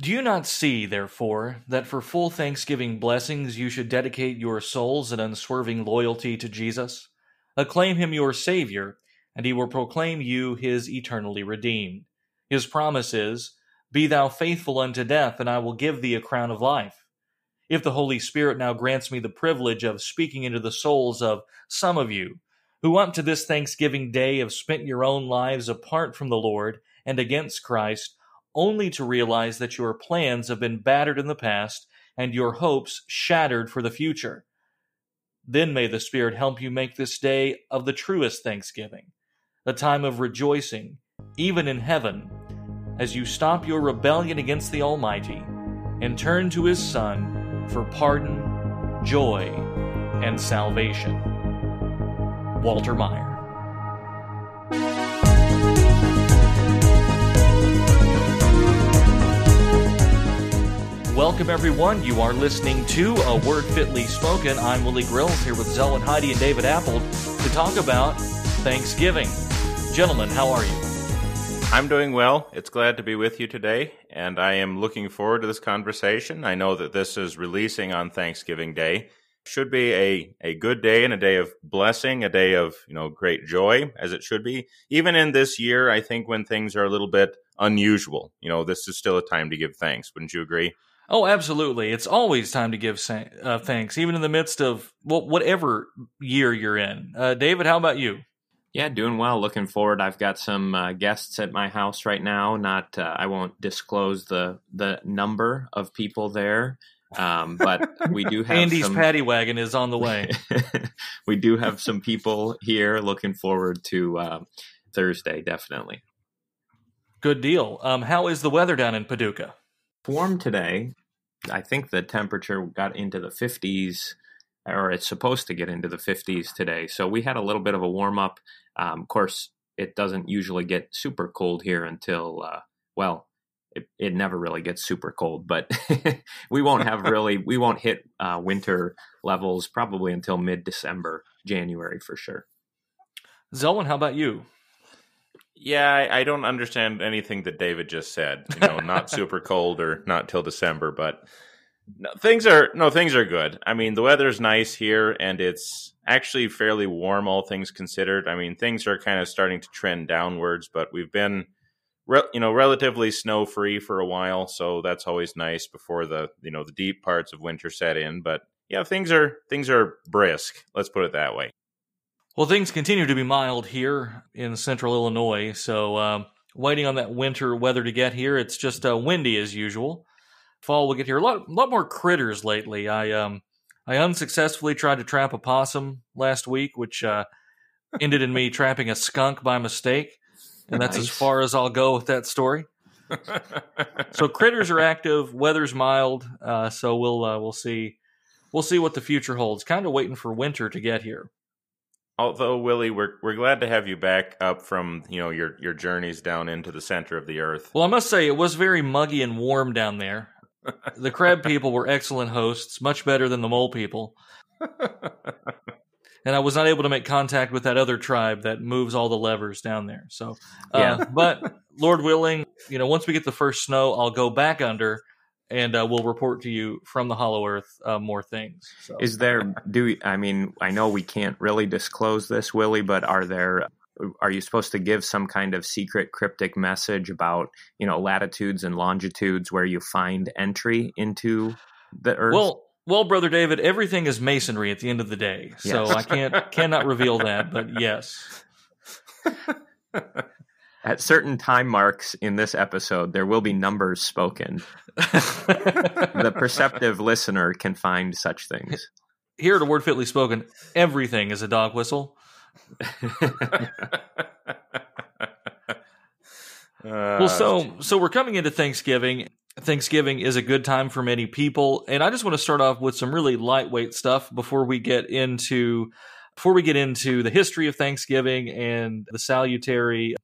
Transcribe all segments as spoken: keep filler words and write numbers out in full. Do you not see, therefore, that for full thanksgiving blessings you should dedicate your souls in unswerving loyalty to Jesus? Acclaim him your Savior, and he will proclaim you his eternally redeemed. His promise is, Be thou faithful unto death, and I will give thee a crown of life. If the Holy Spirit now grants me the privilege of speaking into the souls of some of you, who up to this Thanksgiving day have spent your own lives apart from the Lord and against Christ, only to realize that your plans have been battered in the past and your hopes shattered for the future. Then may the Spirit help you make this day of the truest Thanksgiving, a time of rejoicing, even in heaven, as you stop your rebellion against the Almighty and turn to His Son for pardon, joy, and salvation. Walther Maier. Welcome, everyone. You are listening to A Word Fitly Spoken. I'm Willie Grills here with Zelwyn Heide and David Appold to talk about Thanksgiving. Gentlemen, how are you? I'm doing well. It's glad to be with you today, and I am looking forward to this conversation. I know that this is releasing on Thanksgiving Day. Should be a, a good day and a day of blessing, a day of, you know, great joy, as it should be. Even in this year, I think when things are a little bit unusual, you know, this is still a time to give thanks. Wouldn't you agree? Oh, absolutely. It's always time to give uh, thanks, even in the midst of well, whatever year you're in. Uh, David, how about you? Yeah, doing well. Looking forward. I've got some uh, guests at my house right now. Not, uh, I won't disclose the the number of people there, um, but we do have Andy's some... paddy wagon is on the way. We do have some people here. Looking forward to uh, Thursday, definitely. Good deal. Um, how is the weather down in Paducah? Warm today. I think the temperature got into the fifties, or it's supposed to get into the fifties today. So we had a little bit of a warm up. Um, of course, it doesn't usually get super cold here until, uh, well, it, it never really gets super cold, but we won't have really, we won't hit uh, winter levels probably until mid-December, January for sure. Zelwyn, how about you? Yeah, I, I don't understand anything that David just said. You know, not super cold or not till December, but no, things are no things are good. I mean, the weather's nice here, and it's actually fairly warm, all things considered. I mean, things are kind of starting to trend downwards, but we've been, re- you know, relatively snow-free for a while, so that's always nice before the you know the deep parts of winter set in. But yeah, things are things are brisk. Let's put it that way. Well, things continue to be mild here in central Illinois, so um, waiting on that winter weather to get here. It's just uh, windy as usual. Fall will get here. A lot, lot more critters lately. I um, I unsuccessfully tried to trap a possum last week, which uh, ended in me trapping a skunk by mistake, and that's nice. As far as I'll go with that story. So critters are active. Weather's mild, uh, so we'll uh, we'll see we'll see what the future holds. Kind of waiting for winter to get here. Although, Willie, we're we're glad to have you back up from, you know, your, your journeys down into the center of the earth. Well, I must say, it was very muggy and warm down there. The crab people were excellent hosts, much better than the mole people. And I was not able to make contact with that other tribe that moves all the levers down there. So, uh, yeah. But, Lord willing, you know, once we get the first snow, I'll go back under. And uh, we'll report to you from the Hollow Earth uh, more things. So. Is there? Do we, I mean? I know we can't really disclose this, Willie. But are there? Are you supposed to give some kind of secret, cryptic message about you know latitudes and longitudes where you find entry into the Earth? Well, well, Brother David, everything is masonry at the end of the day, yes. So I can't cannot reveal that. But yes. At certain time marks in this episode, there will be numbers spoken. The perceptive listener can find such things. Here at A Word Fitly Spoken, everything is a dog whistle. Well, so so we're coming into Thanksgiving. Thanksgiving is a good time for many people, and I just want to start off with some really lightweight stuff before we get into before we get into the history of Thanksgiving and the salutary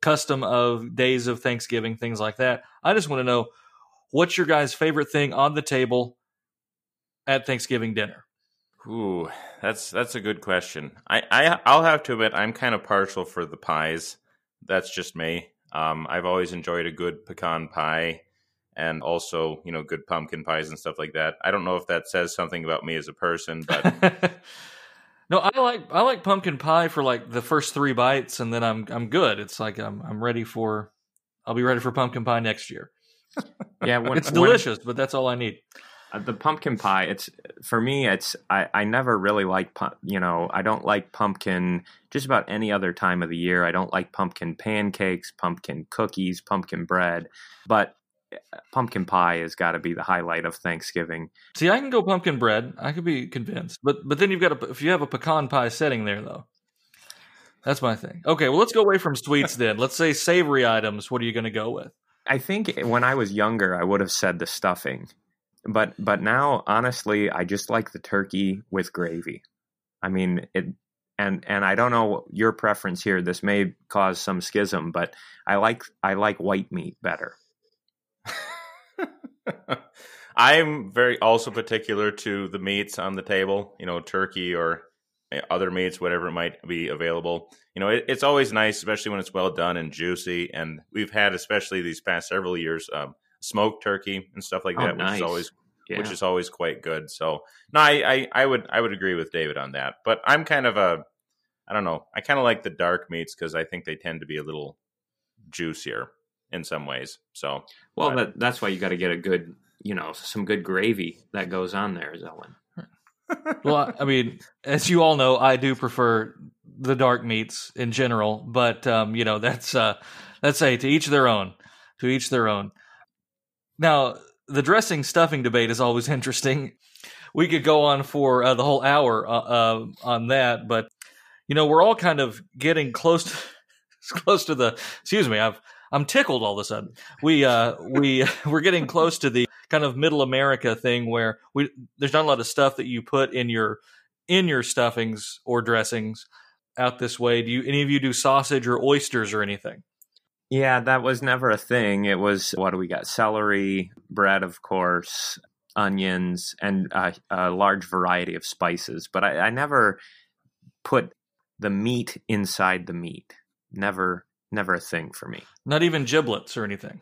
custom of days of Thanksgiving, things like that. I just want to know, what's your guys' favorite thing on the table at Thanksgiving dinner? Ooh, that's that's a good question. I, I, I'll have to admit, I'm kind of partial for the pies. That's just me. Um, I've always enjoyed a good pecan pie. and also, you know, good pumpkin pies and stuff like that. I don't know if that says something about me as a person, but no, I like I like pumpkin pie for like the first three bites, and then I'm I'm good. It's like I'm I'm ready for I'll be ready for pumpkin pie next year. Yeah, when, it's delicious, when, but that's all I need. Uh, the pumpkin pie, it's for me. It's I, I never really like pu- you know I don't like pumpkin just about any other time of the year. I don't like pumpkin pancakes, pumpkin cookies, pumpkin bread, but pumpkin pie has got to be the highlight of Thanksgiving. See, I can go pumpkin bread. I could be convinced, but but then you've got a, if you have a pecan pie setting there though. That's my thing. Okay, well, let's go away from sweets then. Let's say savory items. What are you going to go with? I think when I was younger, I would have said the stuffing, but but now, honestly, I just like the turkey with gravy. I mean, it, and and I don't know your preference here. This may cause some schism, but I like I like white meat better. I'm very also particular to the meats on the table. You know, turkey or other meats, whatever might be available. You know, it, it's always nice, especially when it's well done and juicy. And we've had, especially these past several years, um, smoked turkey and stuff like that, oh, nice. which is always, yeah. which is always quite good. So no, I, I, I would, I would agree with David on that, but I'm kind of a, I don't know. I kind of like the dark meats because I think they tend to be a little juicier in some ways. So, well, but, that, that's why you got to get a good, you know, some good gravy that goes on there, Zelwyn. Well, I mean, as you all know, I do prefer the dark meats in general, but, um, you know, that's, uh, let's say to each their own, to each their own. Now, the dressing stuffing debate is always interesting. We could go on for uh, the whole hour uh, uh, on that, but, you know, we're all kind of getting close to, close to the, excuse me, I've, I'm tickled all of a sudden. We, uh, we, we're getting close to the kind of middle America thing where we there's not a lot of stuff that you put in your in your stuffings or dressings out this way. Do you any of you do sausage or oysters or anything? Yeah, that was never a thing. It was what do we got? Celery, bread, of course, onions, and uh, a large variety of spices. But I, I never put the meat inside the meat. Never, never a thing for me. Not even giblets or anything.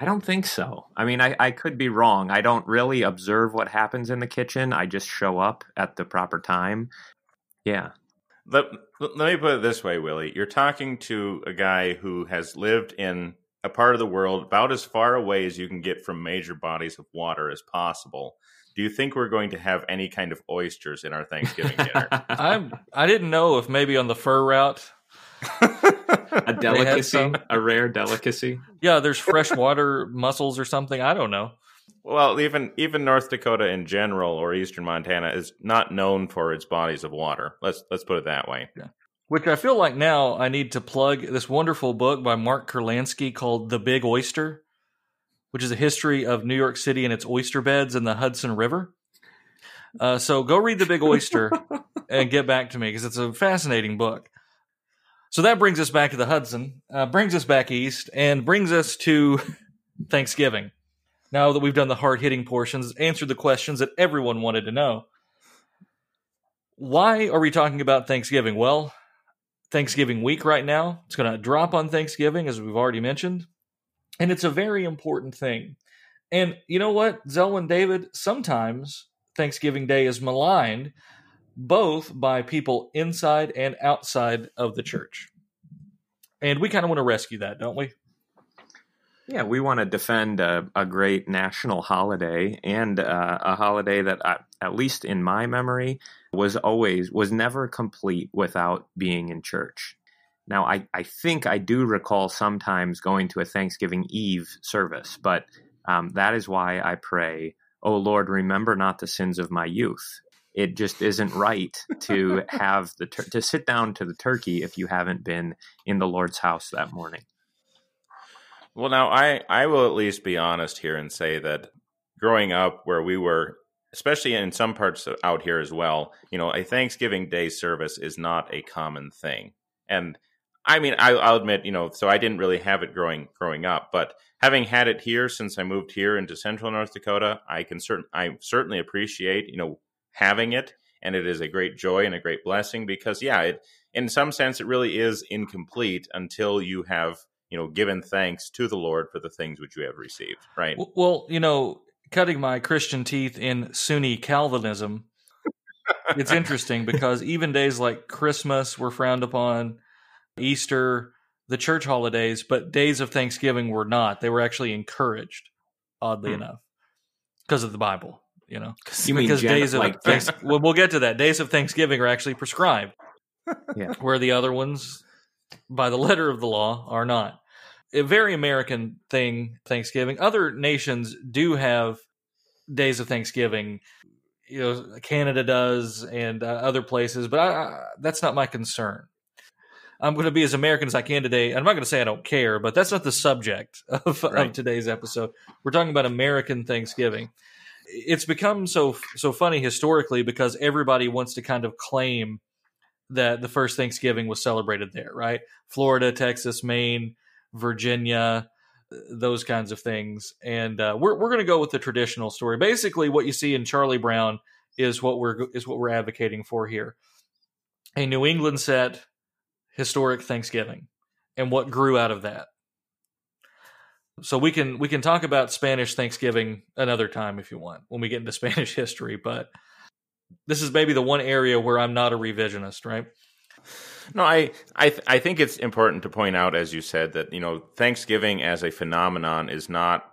I don't think so. I mean, I, I could be wrong. I don't really observe what happens in the kitchen. I just show up at the proper time. Yeah. Let, let me put it this way, Willie. You're talking to a guy who has lived in a part of the world about as far away as you can get from major bodies of water as possible. Do you think we're going to have any kind of oysters in our Thanksgiving dinner? I I didn't know if maybe on the fur route... a delicacy, a rare delicacy. Yeah, there's freshwater mussels or something. I don't know. Well, even even North Dakota in general, or eastern Montana, is not known for its bodies of water. Let's let's put it that way. Yeah. Which I feel like now I need to plug this wonderful book by Mark Kurlansky called The Big Oyster, which is a history of New York City and its oyster beds in the Hudson River. Uh, so go read The Big Oyster and get back to me because it's a fascinating book. So that brings us back to the Hudson, uh, brings us back east, and brings us to Thanksgiving. Now that we've done the hard-hitting portions, answered the questions that everyone wanted to know. Why are we talking about Thanksgiving? Well, Thanksgiving week right now, it's going to drop on Thanksgiving, as we've already mentioned. And it's a very important thing. And you know what, Zelwyn, David, sometimes Thanksgiving Day is maligned both by people inside and outside of the church. And we kind of want to rescue that, don't we? Yeah, we want to defend a, a great national holiday and uh, a holiday that, I, at least in my memory, was always was never complete without being in church. Now, I, I think I do recall sometimes going to a Thanksgiving Eve service, but um, that is why I pray, "O Lord, remember not the sins of my youth." It just isn't right to have the tur- to sit down to the turkey if you haven't been in the Lord's house that morning. Well, now I, I will at least be honest here and say that growing up where we were, especially in some parts out here as well, you know, a Thanksgiving Day service is not a common thing. And I mean, I, I'll admit, you know, so I didn't really have it growing growing up, but having had it here since I moved here into central North Dakota, I can certain I certainly appreciate, you know, having it, and it is a great joy and a great blessing because, yeah, it, in some sense, it really is incomplete until you have, you know, given thanks to the Lord for the things which you have received, right? Well, you know, cutting my Christian teeth in Sunni Calvinism, it's interesting because even days like Christmas were frowned upon, Easter, the church holidays, but days of Thanksgiving were not. They were actually encouraged, oddly mm. enough, because of the Bible, you know. You mean because Jan- days of like thanks- well, we'll get to that. Days of Thanksgiving are actually prescribed, yeah. where the other ones, by the letter of the law, are not. A very American thing, Thanksgiving. Other nations do have days of Thanksgiving. You know, Canada does, and uh, other places, but I, I, that's not my concern. I'm going to be as American as I can today. I'm not going to say I don't care, but that's not the subject of, right. of today's episode. We're talking about American Thanksgiving. It's become so so funny historically because everybody wants to kind of claim that the first Thanksgiving was celebrated there, right? Florida, Texas, Maine, Virginia, those kinds of things. And uh, we're we're going to go with the traditional story. Basically, what you see in Charlie Brown is what we're is what we're advocating for here. A New England set historic Thanksgiving and what grew out of that. So we can we can talk about Spanish Thanksgiving another time if you want, when we get into Spanish history, but this is maybe the one area where I'm not a revisionist, right? No, I I, th- I think it's important to point out, as you said, that, you know, Thanksgiving as a phenomenon is not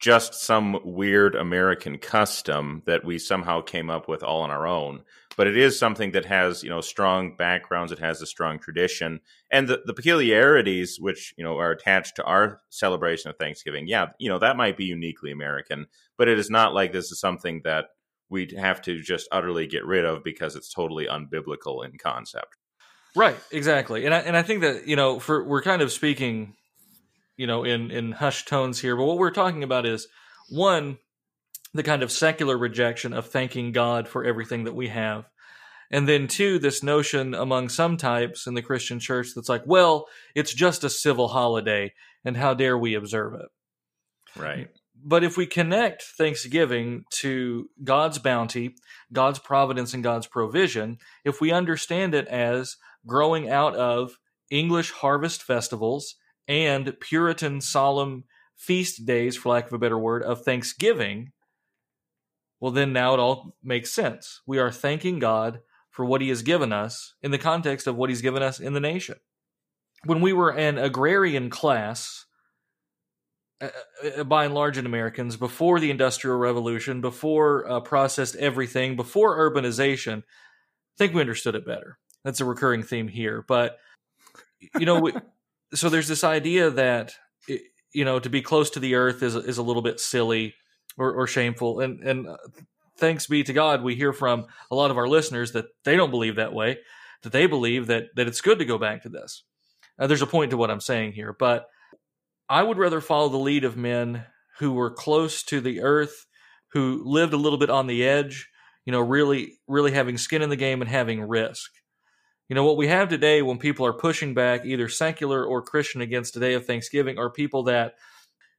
just some weird American custom that we somehow came up with all on our own. But it is something that has, you know, strong backgrounds. It has a strong tradition, and the, the peculiarities which, you know, are attached to our celebration of Thanksgiving. Yeah, you know, that might be uniquely American, but it is not like this is something that we'd have to just utterly get rid of because it's totally unbiblical in concept. Right. Exactly. And I and I think that, you know, for we're kind of speaking, you know, in in hushed tones here, but what we're talking about is one, the kind of secular rejection of thanking God for everything that we have. And then two, this notion among some types in the Christian church that's like, well, it's just a civil holiday, and how dare we observe it? Right. But if we connect Thanksgiving to God's bounty, God's providence, and God's provision, if we understand it as growing out of English harvest festivals and Puritan solemn feast days, for lack of a better word, of Thanksgiving, well, then now it all makes sense. We are thanking God for what he has given us in the context of what he's given us in the nation. When we were an agrarian class, uh, by and large in Americans, before the Industrial Revolution, before uh, processed everything, before urbanization, I think we understood it better. That's a recurring theme here. But, you know, we, so there's this idea that, you know, to be close to the earth is is a little bit silly. Or, or shameful, and and thanks be to God, we hear from a lot of our listeners that they don't believe that way, that they believe that that it's good to go back to this. Uh, there's a point to what I'm saying here, but I would rather follow the lead of men who were close to the earth, who lived a little bit on the edge, you know, really, really having skin in the game and having risk. You know, what we have today when people are pushing back, either secular or Christian, against the day of Thanksgiving are people that,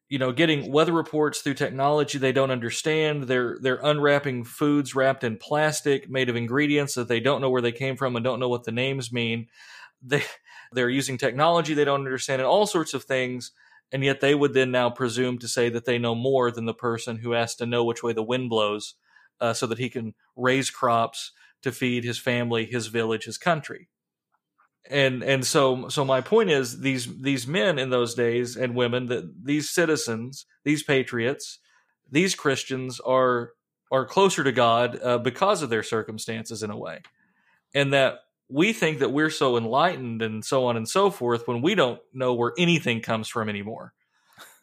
you know, getting weather reports through technology they don't understand. They're they're unwrapping foods wrapped in plastic, made of ingredients that they don't know where they came from and don't know what the names mean. They they're using technology they don't understand and all sorts of things, and yet they would then now presume to say that they know more than the person who has to know which way the wind blows, uh, so that he can raise crops to feed his family, his village, his country. And and so so my point is these these men in those days and women, that these citizens, these patriots, these Christians are are closer to God uh, because of their circumstances in a way, and that we think that we're so enlightened and so on and so forth when we don't know where anything comes from anymore.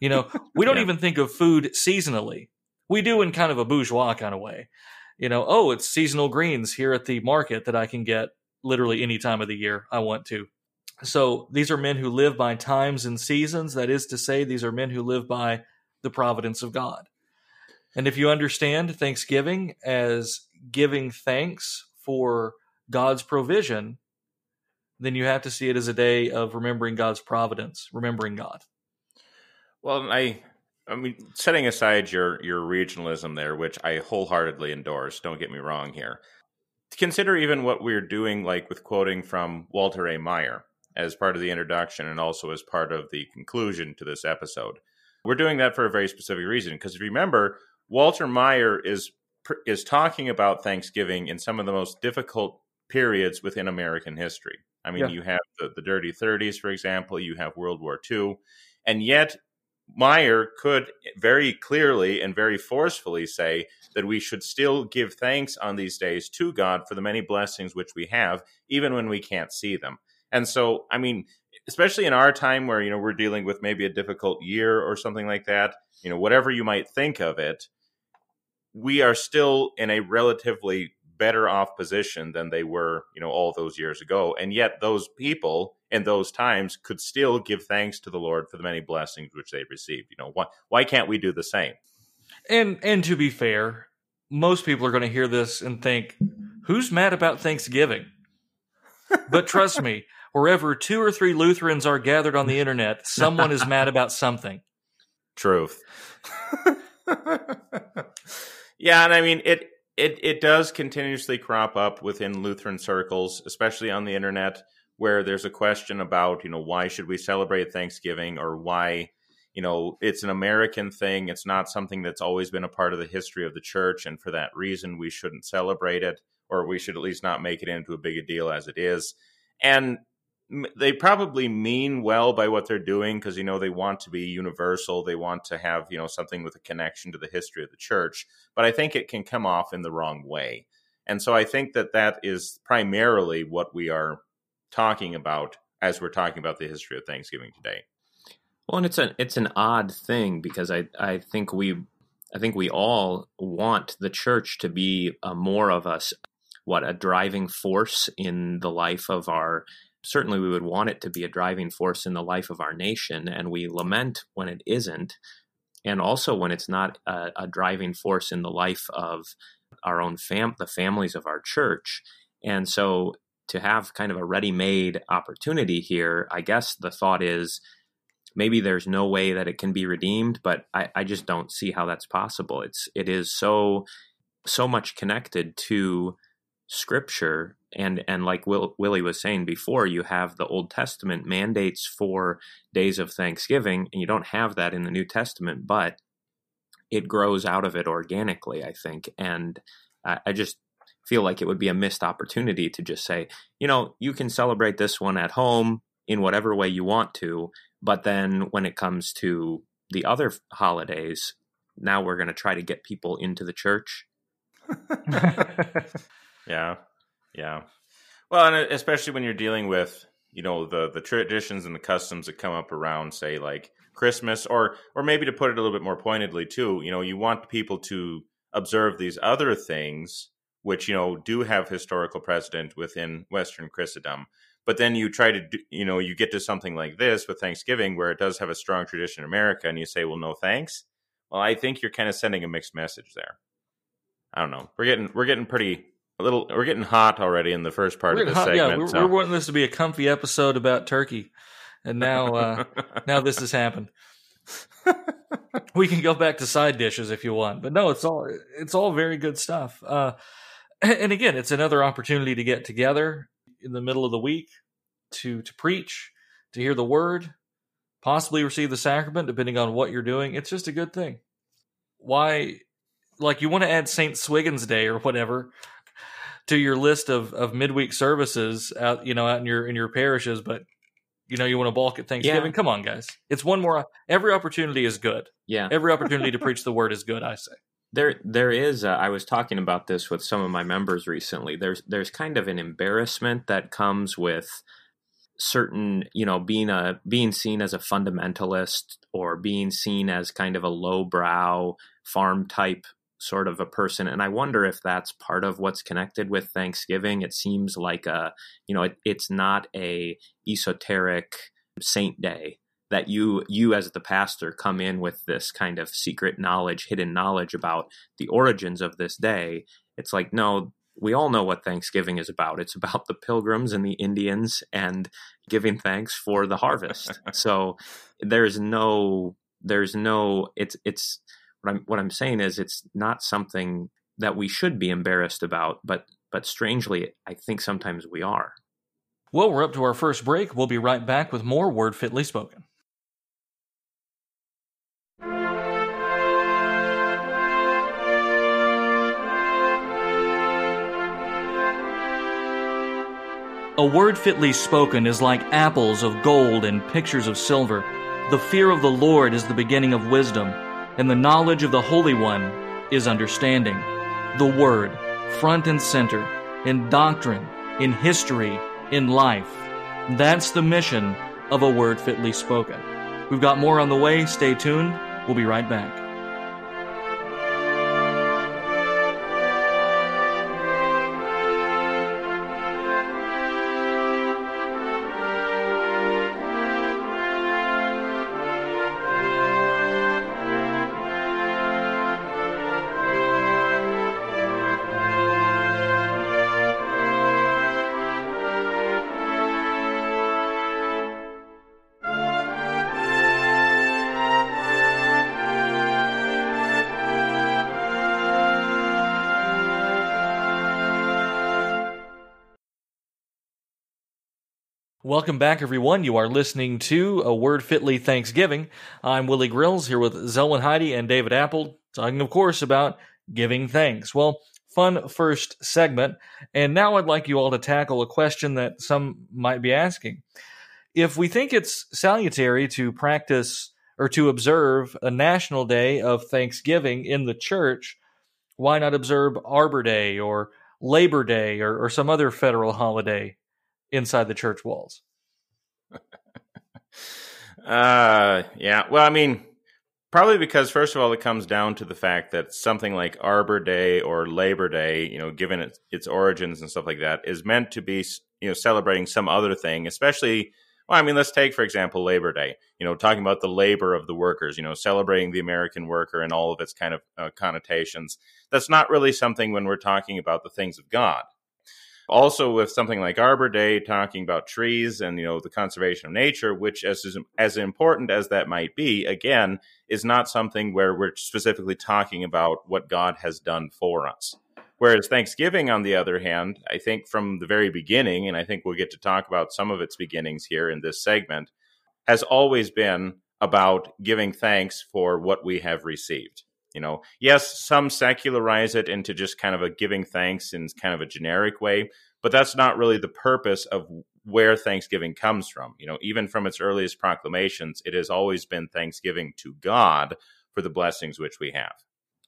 You know, we don't yeah. even think of food seasonally. We do in kind of a bourgeois kind of way. You know, oh, it's seasonal greens here at the market that I can get literally any time of the year I want to. So these are men who live by times and seasons. That is to say, these are men who live by the providence of God. And if you understand Thanksgiving as giving thanks for God's provision, then you have to see it as a day of remembering God's providence, remembering God. Well, I... I mean, setting aside your, your regionalism there, which I wholeheartedly endorse, don't get me wrong here, consider even what we're doing, like with quoting from Walther Maier, as part of the introduction and also as part of the conclusion to this episode. We're doing that for a very specific reason, because if you remember, Walther Maier is is talking about Thanksgiving in some of the most difficult periods within American history. I mean, yeah. you have the, the Dirty Thirties, for example, you have World War Two, and yet Maier could very clearly and very forcefully say that we should still give thanks on these days to God for the many blessings which we have, even when we can't see them. And so, I mean, especially in our time where, you know, we're dealing with maybe a difficult year or something like that, you know, whatever you might think of it, we are still in a relatively better off position than they were, you know, all those years ago. And yet those people in those times could still give thanks to the Lord for the many blessings which they received. You know, why, why can't we do the same? And, and to be fair, most people are going to hear this and think, who's mad about Thanksgiving? But trust me, wherever two or three Lutherans are gathered on the internet, someone is mad about something. Truth. Yeah, and I mean, it, it it does continuously crop up within Lutheran circles, especially on the internet, where there's a question about, you know, why should we celebrate Thanksgiving, or why, you know, it's an American thing. It's not something that's always been a part of the history of the church, and for that reason, we shouldn't celebrate it, or we should at least not make it into a big a deal as it is. And they probably mean well by what they're doing, because, you know, they want to be universal. They want to have, you know, something with a connection to the history of the church. But I think it can come off in the wrong way. And so I think that that is primarily what we are talking about as we're talking about the history of Thanksgiving today. Well, and it's an it's an odd thing, because I, I think we I think we all want the church to be a more of us, what, a driving force in the life of our Certainly, we would want it to be a driving force in the life of our nation, and we lament when it isn't, and also when it's not a, a driving force in the life of our own fam, the families of our church. And so, to have kind of a ready-made opportunity here, I guess the thought is maybe there's no way that it can be redeemed, but I, I just don't see how that's possible. It's it is so so much connected to Scripture. And and like Will, Willie was saying before, you have the Old Testament mandates for days of Thanksgiving, and you don't have that in the New Testament, but it grows out of it organically, I think. And I, I just feel like it would be a missed opportunity to just say, you know, you can celebrate this one at home in whatever way you want to, but then when it comes to the other holidays, now we're going to try to get people into the church. Yeah. Yeah. Well, and especially when you're dealing with, you know, the, the traditions and the customs that come up around, say, like Christmas, or or maybe to put it a little bit more pointedly, too, you know, you want people to observe these other things, which, you know, do have historical precedent within Western Christendom. But then you try to, do, you know, you get to something like this with Thanksgiving, where it does have a strong tradition in America, and you say, well, no, thanks. Well, I think you're kind of sending a mixed message there. I don't know. We're getting we're getting pretty... A little, we're getting hot already in the first part of this hot, segment. Yeah, we're, so. we're wanting this to be a comfy episode about turkey, and now, uh, now this has happened. We can go back to side dishes if you want, but no, it's all it's all very good stuff. Uh, and again, it's another opportunity to get together in the middle of the week to to preach, to hear the word, possibly receive the sacrament, depending on what you're doing. It's just a good thing. Why, like, you want to add Saint Swithin's Day or whatever to your list of, of midweek services out, you know, out in your, in your parishes, but you know, you want to balk at Thanksgiving. Yeah. Come on, guys. It's one more, every opportunity is good. Yeah. Every opportunity to preach the word is good. I say there, there is, a, I was talking about this with some of my members recently. There's, there's kind of an embarrassment that comes with certain, you know, being a, being seen as a fundamentalist, or being seen as kind of a lowbrow farm type sort of a person. And I wonder if that's part of what's connected with Thanksgiving. It seems like a, you know, it, it's not a esoteric saint day that you, you as the pastor come in with this kind of secret knowledge, hidden knowledge about the origins of this day. It's like, no, we all know what Thanksgiving is about. It's about the pilgrims and the Indians and giving thanks for the harvest. So there's no, there's no, it's, it's, What I'm, what I'm saying is it's not something that we should be embarrassed about, but but strangely, I think sometimes we are. Well, we're up to our first break. We'll be right back with more Word Fitly Spoken. A word fitly spoken is like apples of gold and pictures of silver. The fear of the Lord is the beginning of wisdom, and the knowledge of the Holy One is understanding. The Word, front and center, in doctrine, in history, in life. That's the mission of A Word Fitly Spoken. We've got more on the way. Stay tuned. We'll be right back. Welcome back, everyone. You are listening to A Word Fitly Thanksgiving. I'm Willie Grills here with Zelwyn Heide and David Appold, talking, of course, about giving thanks. Well, fun first segment. And now I'd like you all to tackle a question that some might be asking. If we think it's salutary to practice or to observe a national day of Thanksgiving in the church, why not observe Arbor Day or Labor Day or, or some other federal holiday inside the church walls? uh, yeah. Well, I mean, probably because, first of all, it comes down to the fact that something like Arbor Day or Labor Day, you know, given its, its origins and stuff like that, is meant to be, you know, celebrating some other thing, especially, well, I mean, let's take, for example, Labor Day, you know, talking about the labor of the workers, you know, celebrating the American worker and all of its kind of uh, connotations. That's not really something when we're talking about the things of God. Also, with something like Arbor Day, talking about trees and, you know, the conservation of nature, which as as important as that might be, again, is not something where we're specifically talking about what God has done for us. Whereas Thanksgiving, on the other hand, I think from the very beginning, and I think we'll get to talk about some of its beginnings here in this segment, has always been about giving thanks for what we have received. You know, yes, some secularize it into just kind of a giving thanks in kind of a generic way, but that's not really the purpose of where Thanksgiving comes from. You know, even from its earliest proclamations, it has always been thanksgiving to God for the blessings which we have.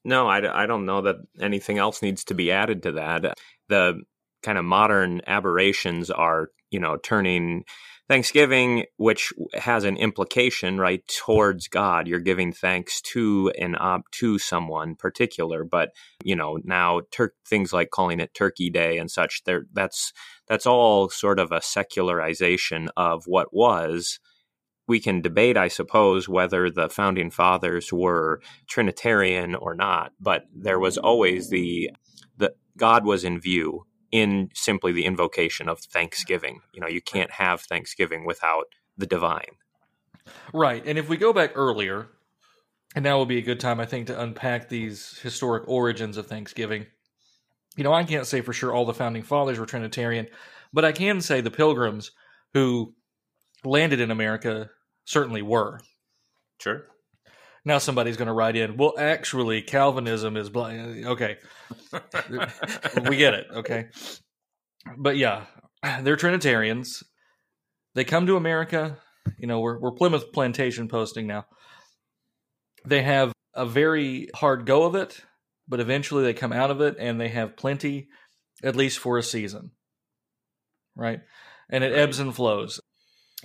No, I, I don't know that anything else needs to be added to that. The kind of modern aberrations are, you know, turning Thanksgiving, which has an implication, right, towards God. You're giving thanks to and up to someone particular, but, you know, now tur- things like calling it Turkey Day and such, there that's that's all sort of a secularization of what was. We can debate, I suppose, whether the founding fathers were Trinitarian or not, but there was always the the God was in view in simply the invocation of Thanksgiving. You know, you can't have Thanksgiving without the divine. Right. And if we go back earlier, and now will be a good time, I think, to unpack these historic origins of Thanksgiving. You know, I can't say for sure all the founding fathers were Trinitarian, but I can say the Pilgrims who landed in America certainly were. Sure. Now somebody's going to write in, well, actually, Calvinism is blind. Okay. We get it. Okay. But yeah, they're Trinitarians. They come to America. You know, we're, we're Plymouth Plantation posting now. They have a very hard go of it, but eventually they come out of it and they have plenty, at least for a season. Right? And it ebbs and flows.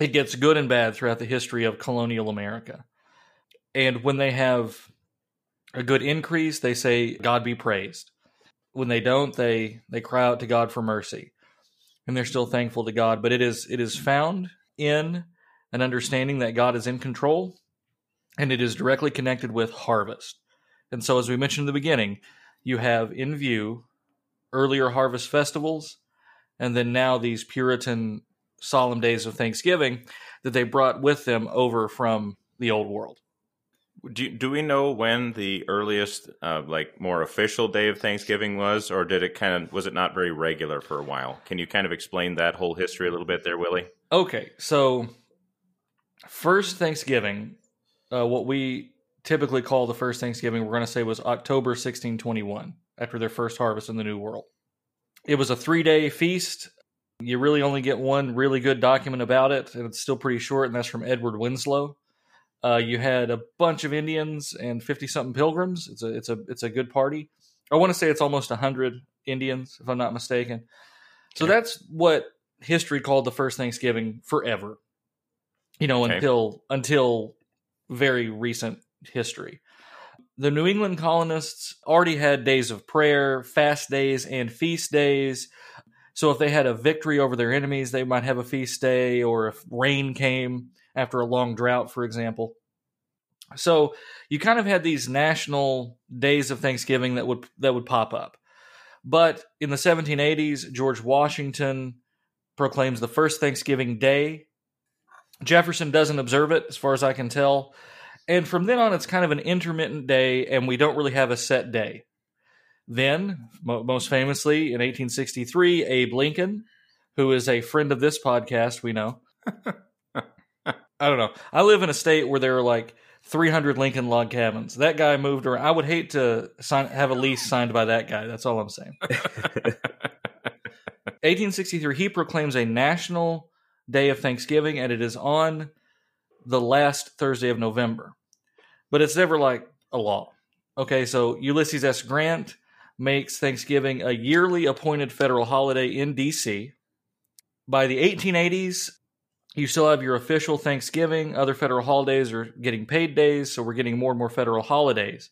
It gets good and bad throughout the history of colonial America. And when they have a good increase, they say, God be praised. When they don't, they, they cry out to God for mercy. And they're still thankful to God. But it is it is found in an understanding that God is in control, and it is directly connected with harvest. And so, as we mentioned in the beginning, you have in view earlier harvest festivals, and then now these Puritan solemn days of Thanksgiving that they brought with them over from the old world. Do do we know when the earliest, uh, like, more official day of Thanksgiving was, or did it kind of was it not very regular for a while? Can you kind of explain that whole history a little bit there, Willie? Okay, so first Thanksgiving, uh, what we typically call the first Thanksgiving, we're going to say was October sixteen twenty-one, after their first harvest in the New World. It was a three-day feast. You really only get one really good document about it, and it's still pretty short, and that's from Edward Winslow. Uh, you had a bunch of Indians and fifty-something pilgrims. It's a it's a it's a good party. I want to say it's almost one hundred Indians, if I'm not mistaken. So okay. That's what history called the first Thanksgiving forever, you know, okay. until until very recent history. The New England colonists already had days of prayer, fast days, and feast days. So if they had a victory over their enemies, they might have a feast day, or if rain came after a long drought, for example. So you kind of had these national days of Thanksgiving that would that would pop up. But in the seventeen eighties, George Washington proclaims the first Thanksgiving Day. Jefferson doesn't observe it, as far as I can tell. And from then on, it's kind of an intermittent day, and we don't really have a set day. Then, most famously, in eighteen sixty-three, Abe Lincoln, who is a friend of this podcast, we know. I don't know. I live in a state where there are like three hundred Lincoln log cabins. That guy moved around. I would hate to sign, have a lease signed by that guy. That's all I'm saying. eighteen sixty-three, he proclaims a national day of Thanksgiving, and it is on the last Thursday of November. But it's never like a law. Okay, so Ulysses S. Grant makes Thanksgiving a yearly appointed federal holiday in D C By the eighteen eighties, you still have your official Thanksgiving. Other federal holidays are getting paid days, so we're getting more and more federal holidays.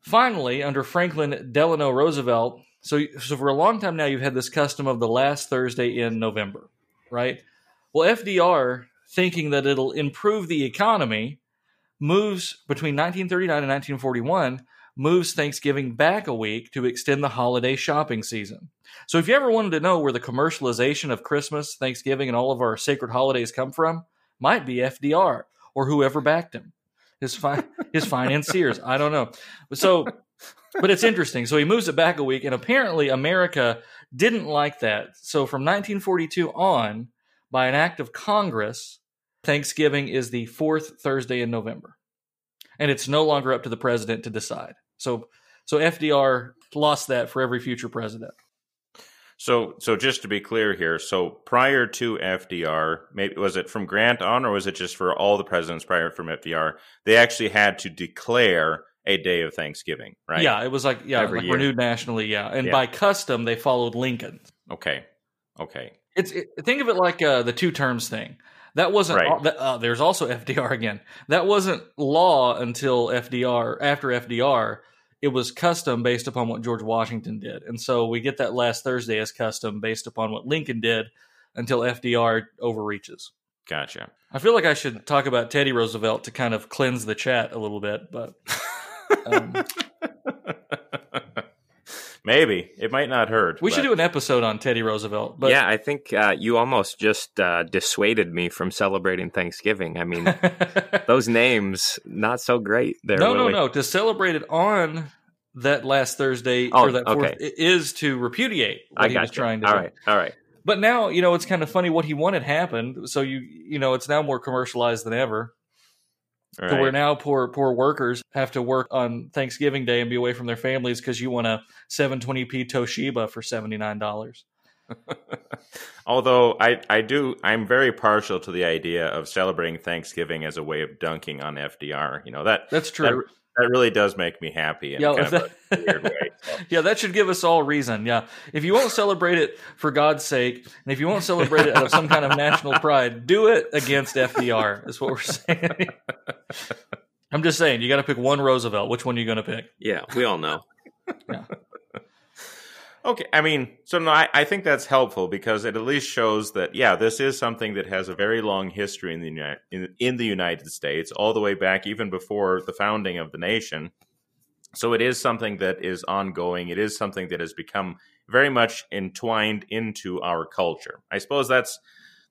Finally, under Franklin Delano Roosevelt, so, so for a long time now, you've had this custom of the last Thursday in November, right? Well, F D R, thinking that it'll improve the economy, moves between nineteen thirty-nine and nineteen forty-one, moves Thanksgiving back a week to extend the holiday shopping season. So if you ever wanted to know where the commercialization of Christmas, Thanksgiving, and all of our sacred holidays come from, might be F D R or whoever backed him, his fi- his financiers. I don't know. So, but it's interesting. So he moves it back a week, and apparently America didn't like that. So from nineteen forty-two on, by an act of Congress, Thanksgiving is the fourth Thursday in November, and it's no longer up to the president to decide. So so F D R lost that for every future president. So so just to be clear here, so prior to F D R, maybe was it from Grant on, or was it just for all the presidents prior from F D R, they actually had to declare a day of Thanksgiving, right? Yeah, it was like, yeah, every like year. Renewed nationally, yeah. And yeah. By custom, they followed Lincoln. Okay, okay. It's it, think of it like uh, the two terms thing. That wasn't, right. uh, there's also F D R again. That wasn't law until F D R, after F D R. It was custom based upon what George Washington did. And so we get that last Thursday as custom based upon what Lincoln did until F D R overreaches. Gotcha. I feel like I should talk about Teddy Roosevelt to kind of cleanse the chat a little bit, but. Um, Maybe. It might not hurt. We but. should do an episode on Teddy Roosevelt. But yeah, I think uh, you almost just uh, dissuaded me from celebrating Thanksgiving. I mean, those names, not so great there. No, Willie. no, no. To celebrate it on that last Thursday oh, or that fourth okay. is to repudiate what I he was you. trying to all do. All right, all right. But now, you know, it's kind of funny what he wanted happened. So, you you know, it's now more commercialized than ever. Right. So where now poor poor workers have to work on Thanksgiving Day and be away from their families because you want a seven twenty p Toshiba for seventy-nine dollars. Although I, I do, I'm very partial to the idea of celebrating Thanksgiving as a way of dunking on F D R. You know, that that's true. That, that really does make me happy in yeah, kind that, of a weird way. So. Yeah, that should give us all reason. Yeah. If you won't celebrate it for God's sake, and if you won't celebrate it out of some kind of national pride, do it against F D R, is what we're saying. I'm just saying, you got to pick one Roosevelt. Which one are you going to pick? Yeah, we all know. Yeah. Okay, I mean, so no, I, I think that's helpful because it at least shows that, yeah, this is something that has a very long history in the United, in, in the United States, all the way back even before the founding of the nation. So it is something that is ongoing. It is something that has become very much entwined into our culture. I suppose that's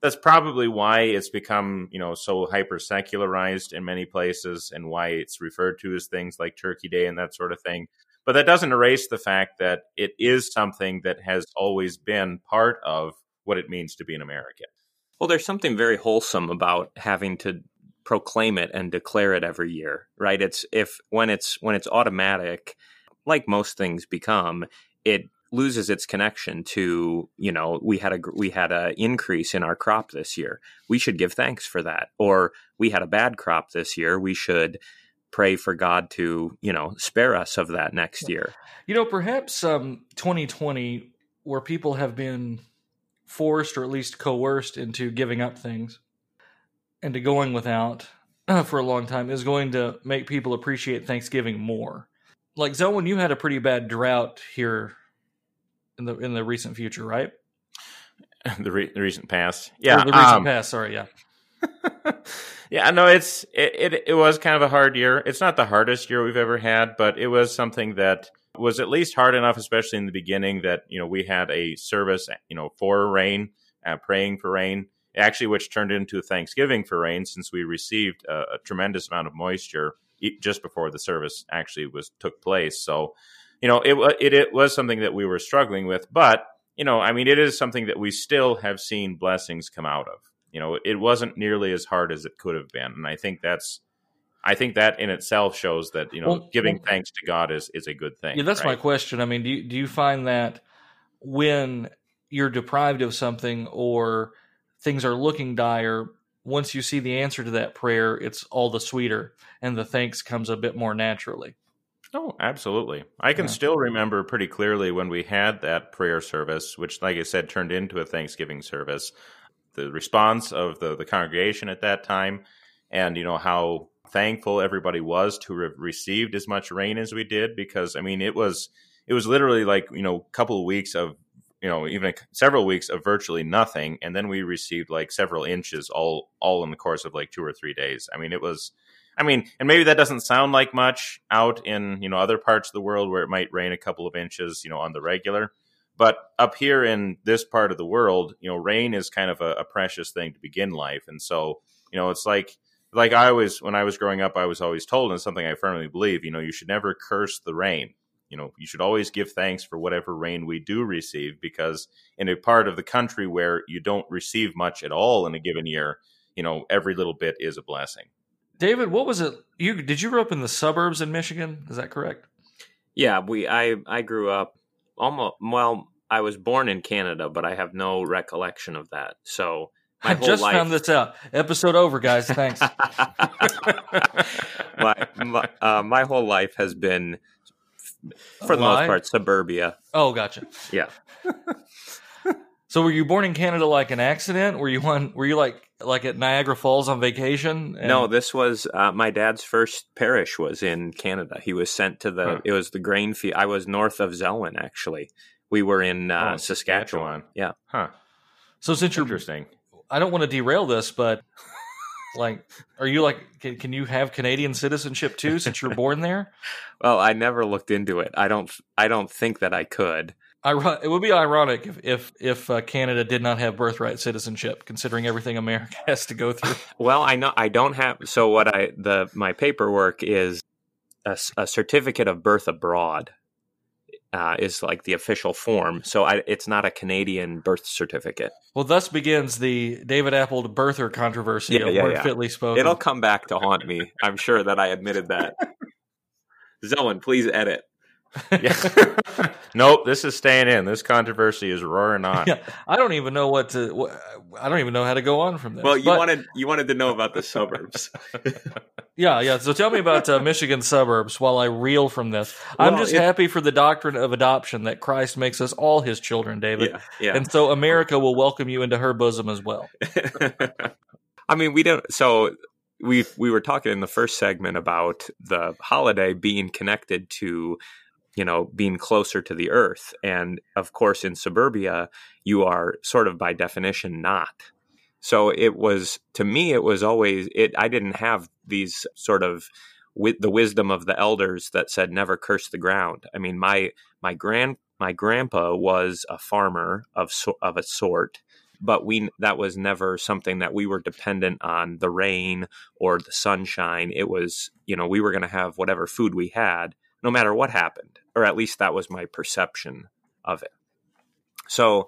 that's probably why it's become, you know, so hyper secularized in many places, and why it's referred to as things like Turkey Day and that sort of thing. But that doesn't erase the fact that it is something that has always been part of what it means to be an American. Well, there's something very wholesome about having to proclaim it and declare it every year, right? It's if when it's when it's automatic, like most things become, it loses its connection to, you know, we had a we had a increase in our crop this year. We should give thanks for that. Or we had a bad crop this year. We should pray for God to, you know, spare us of that next year. You know, perhaps um, twenty twenty, where people have been forced or at least coerced into giving up things and to going without for a long time, is going to make people appreciate Thanksgiving more. Like, Zelwyn, you had a pretty bad drought here in the in the recent future, right? The, re- the recent past. Yeah. Or the recent um, past, sorry, yeah. Yeah, no, it's it, it. It was kind of a hard year. It's not the hardest year we've ever had, but it was something that was at least hard enough, especially in the beginning, that, you know, we had a service, you know, for rain, uh, praying for rain, actually, which turned into Thanksgiving for rain, since we received a, a tremendous amount of moisture just before the service actually was took place. So, you know, it it it was something that we were struggling with, but, you know, I mean, it is something that we still have seen blessings come out of. You know, it wasn't nearly as hard as it could have been. And I think that's, I think that in itself shows that, you know, well, giving well, thanks to God is, is a good thing. Yeah, that's right? My question. I mean, do you, do you find that when you're deprived of something or things are looking dire, once you see the answer to that prayer, it's all the sweeter and the thanks comes a bit more naturally? Oh, absolutely. I can yeah. still remember pretty clearly when we had that prayer service, which, like I said, turned into a Thanksgiving service, the response of the, the congregation at that time, and, you know, how thankful everybody was to have received as much rain as we did, because, I mean, it was, it was literally like, you know, a couple of weeks of, you know, even a, several weeks of virtually nothing. And then we received like several inches all, all in the course of like two or three days. I mean, it was, I mean, and maybe that doesn't sound like much out in, you know, other parts of the world where it might rain a couple of inches, you know, on the regular. But up here in this part of the world, you know, rain is kind of a, a precious thing to begin life. And so, you know, it's like, like I always, when I was growing up, I was always told, and it's something I firmly believe, you know, you should never curse the rain. You know, you should always give thanks for whatever rain we do receive, because in a part of the country where you don't receive much at all in a given year, you know, every little bit is a blessing. David, what was it? You, did you grow up in the suburbs in Michigan? Is that correct? Yeah, we, I, I grew up. Almost, well, I was born in Canada, but I have no recollection of that. So my whole I just life... found this out. Episode over, guys. Thanks. my my, uh, my whole life has been, for the Why? most part, suburbia. Oh, gotcha. Yeah. So were you born in Canada like an accident? Were you on, Were you like like at Niagara Falls on vacation? And... No, this was uh, my dad's first parish was in Canada. He was sent to the huh. it was the grain field. I was north of Zelwyn, actually. We were in uh, oh, Saskatchewan. Saskatchewan. Yeah. Huh. So since you're interesting, I don't want to derail this, but like, are you like can, can you have Canadian citizenship too since you're born there? Well, I never looked into it. I don't. I don't think that I could. It would be ironic if if, if uh, Canada did not have birthright citizenship, considering everything America has to go through. Well, I know I don't have. So what I the my paperwork is a, a certificate of birth abroad uh, is like the official form. So I, it's not a Canadian birth certificate. Well, thus begins the David Appold birther controversy. Yeah, yeah, Word yeah. Fitly Spoken. It'll come back to haunt me. I'm sure that I admitted that. Zelwyn, please edit. Yeah. Nope, this is staying in. This controversy is roaring on. Yeah, I don't even know what to. I don't even know how to go on from this. Well, you but, wanted you wanted to know about the suburbs. yeah, yeah. So tell me about uh, Michigan suburbs while I reel from this. Well, I'm just it, happy for the doctrine of adoption that Christ makes us all His children, David. Yeah, yeah. And so America will welcome you into her bosom as well. I mean, we don't. So we we were talking in the first segment about the holiday being connected to, you know, being closer to the earth. And of course, in suburbia, you are sort of by definition not. So it was, to me, it was always, it. I didn't have these sort of, with the wisdom of the elders that said, never curse the ground. I mean, my, my grand, my grandpa was a farmer of, of a sort. But we that was never something that we were dependent on the rain or the sunshine. It was, you know, we were going to have whatever food we had, no matter what happened, or at least that was my perception of it. So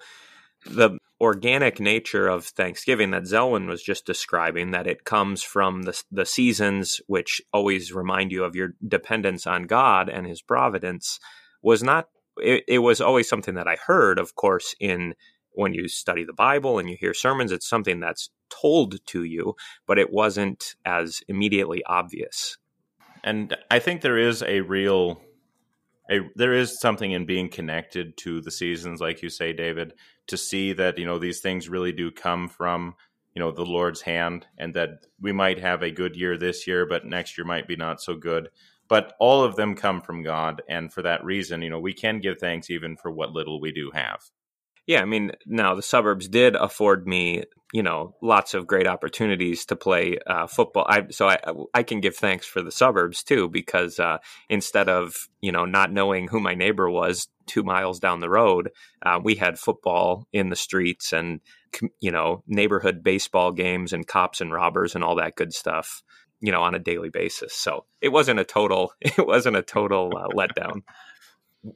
the organic nature of Thanksgiving that Zelwyn was just describing, that it comes from the, the seasons, which always remind you of your dependence on God and his providence, was not, it, it was always something that I heard, of course, in when you study the Bible and you hear sermons, it's something that's told to you, but it wasn't as immediately obvious. And I think there is a real, a, there is something in being connected to the seasons, like you say, David, to see that, you know, these things really do come from, you know, the Lord's hand, and that we might have a good year this year, but next year might be not so good. But all of them come from God. And for that reason, you know, we can give thanks even for what little we do have. Yeah, I mean, now the suburbs did afford me, you know, lots of great opportunities to play uh, football. I, so I I can give thanks for the suburbs, too, because uh, instead of, you know, not knowing who my neighbor was two miles down the road, uh, we had football in the streets and, you know, neighborhood baseball games and cops and robbers and all that good stuff, you know, on a daily basis. So it wasn't a total it wasn't a total uh, letdown.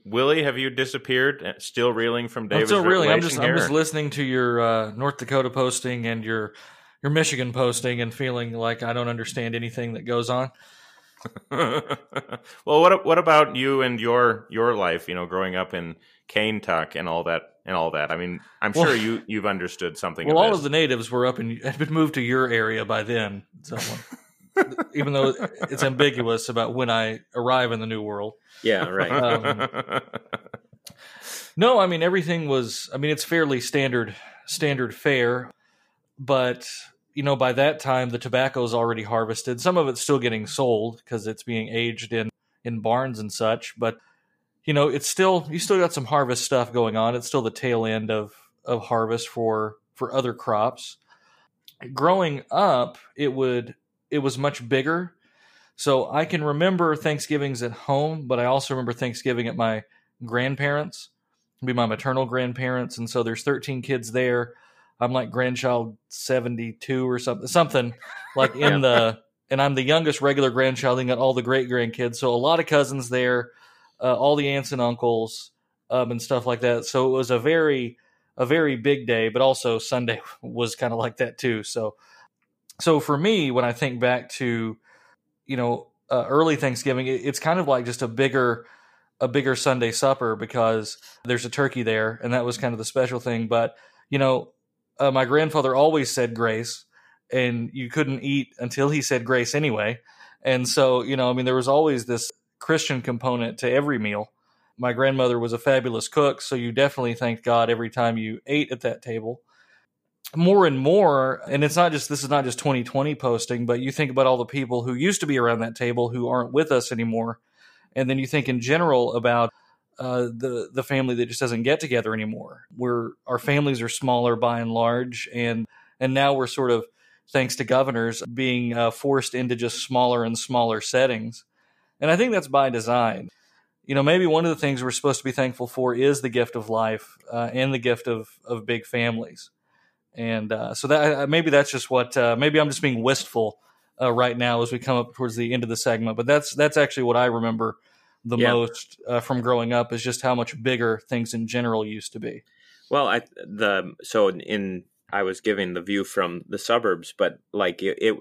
Willie, have you disappeared? Still reeling from David's revelation? I'm still reeling. I'm just, I'm just listening to your uh, North Dakota posting and your your Michigan posting and feeling like I don't understand anything that goes on. Well, what what about you and your your life? You know, growing up in Kaintuck and all that and all that. I mean, I'm well, sure you you've understood something. Well, of all this. Of the natives were up and had been moved to your area by then. Someone. Even though it's ambiguous about when I arrive in the new world. Yeah, right. Um, no, I mean, everything was, I mean, it's fairly standard, standard fare, but, you know, by that time, the tobacco's already harvested. Some of it's still getting sold because it's being aged in, in barns and such, but, you know, it's still, you still got some harvest stuff going on. It's still the tail end of, of harvest for, for other crops. Growing up, it would... It was much bigger. So I can remember Thanksgivings at home, but I also remember Thanksgiving at my grandparents, be my maternal grandparents. And so there's thirteen kids there. I'm like grandchild seventy-two or something, something like in yeah. the, and I'm the youngest regular grandchild and got all the great grandkids. So a lot of cousins there, uh, all the aunts and uncles um, and stuff like that. So it was a very, a very big day, but also Sunday was kind of like that too. So So for me, when I think back to, you know, uh, early Thanksgiving, it, it's kind of like just a bigger, a bigger Sunday supper because there's a turkey there, and that was kind of the special thing. But you know, uh, my grandfather always said grace, and you couldn't eat until he said grace anyway. And so, you know, I mean, there was always this Christian component to every meal. My grandmother was a fabulous cook, so you definitely thanked God every time you ate at that table. More and more, and it's not just, this is not just twenty twenty posting, but you think about all the people who used to be around that table who aren't with us anymore. And then you think in general about uh, the, the family that just doesn't get together anymore, where our families are smaller by and large. And, and now we're sort of, thanks to governors, being uh, forced into just smaller and smaller settings. And I think that's by design. You know, maybe one of the things we're supposed to be thankful for is the gift of life uh, and the gift of, of big families. And uh, so that uh, maybe that's just what uh, maybe I'm just being wistful uh, right now as we come up towards the end of the segment. But that's that's actually what I remember the yeah. most uh, from growing up is just how much bigger things in general used to be. Well, I the so in I was giving the view from the suburbs, but like it, it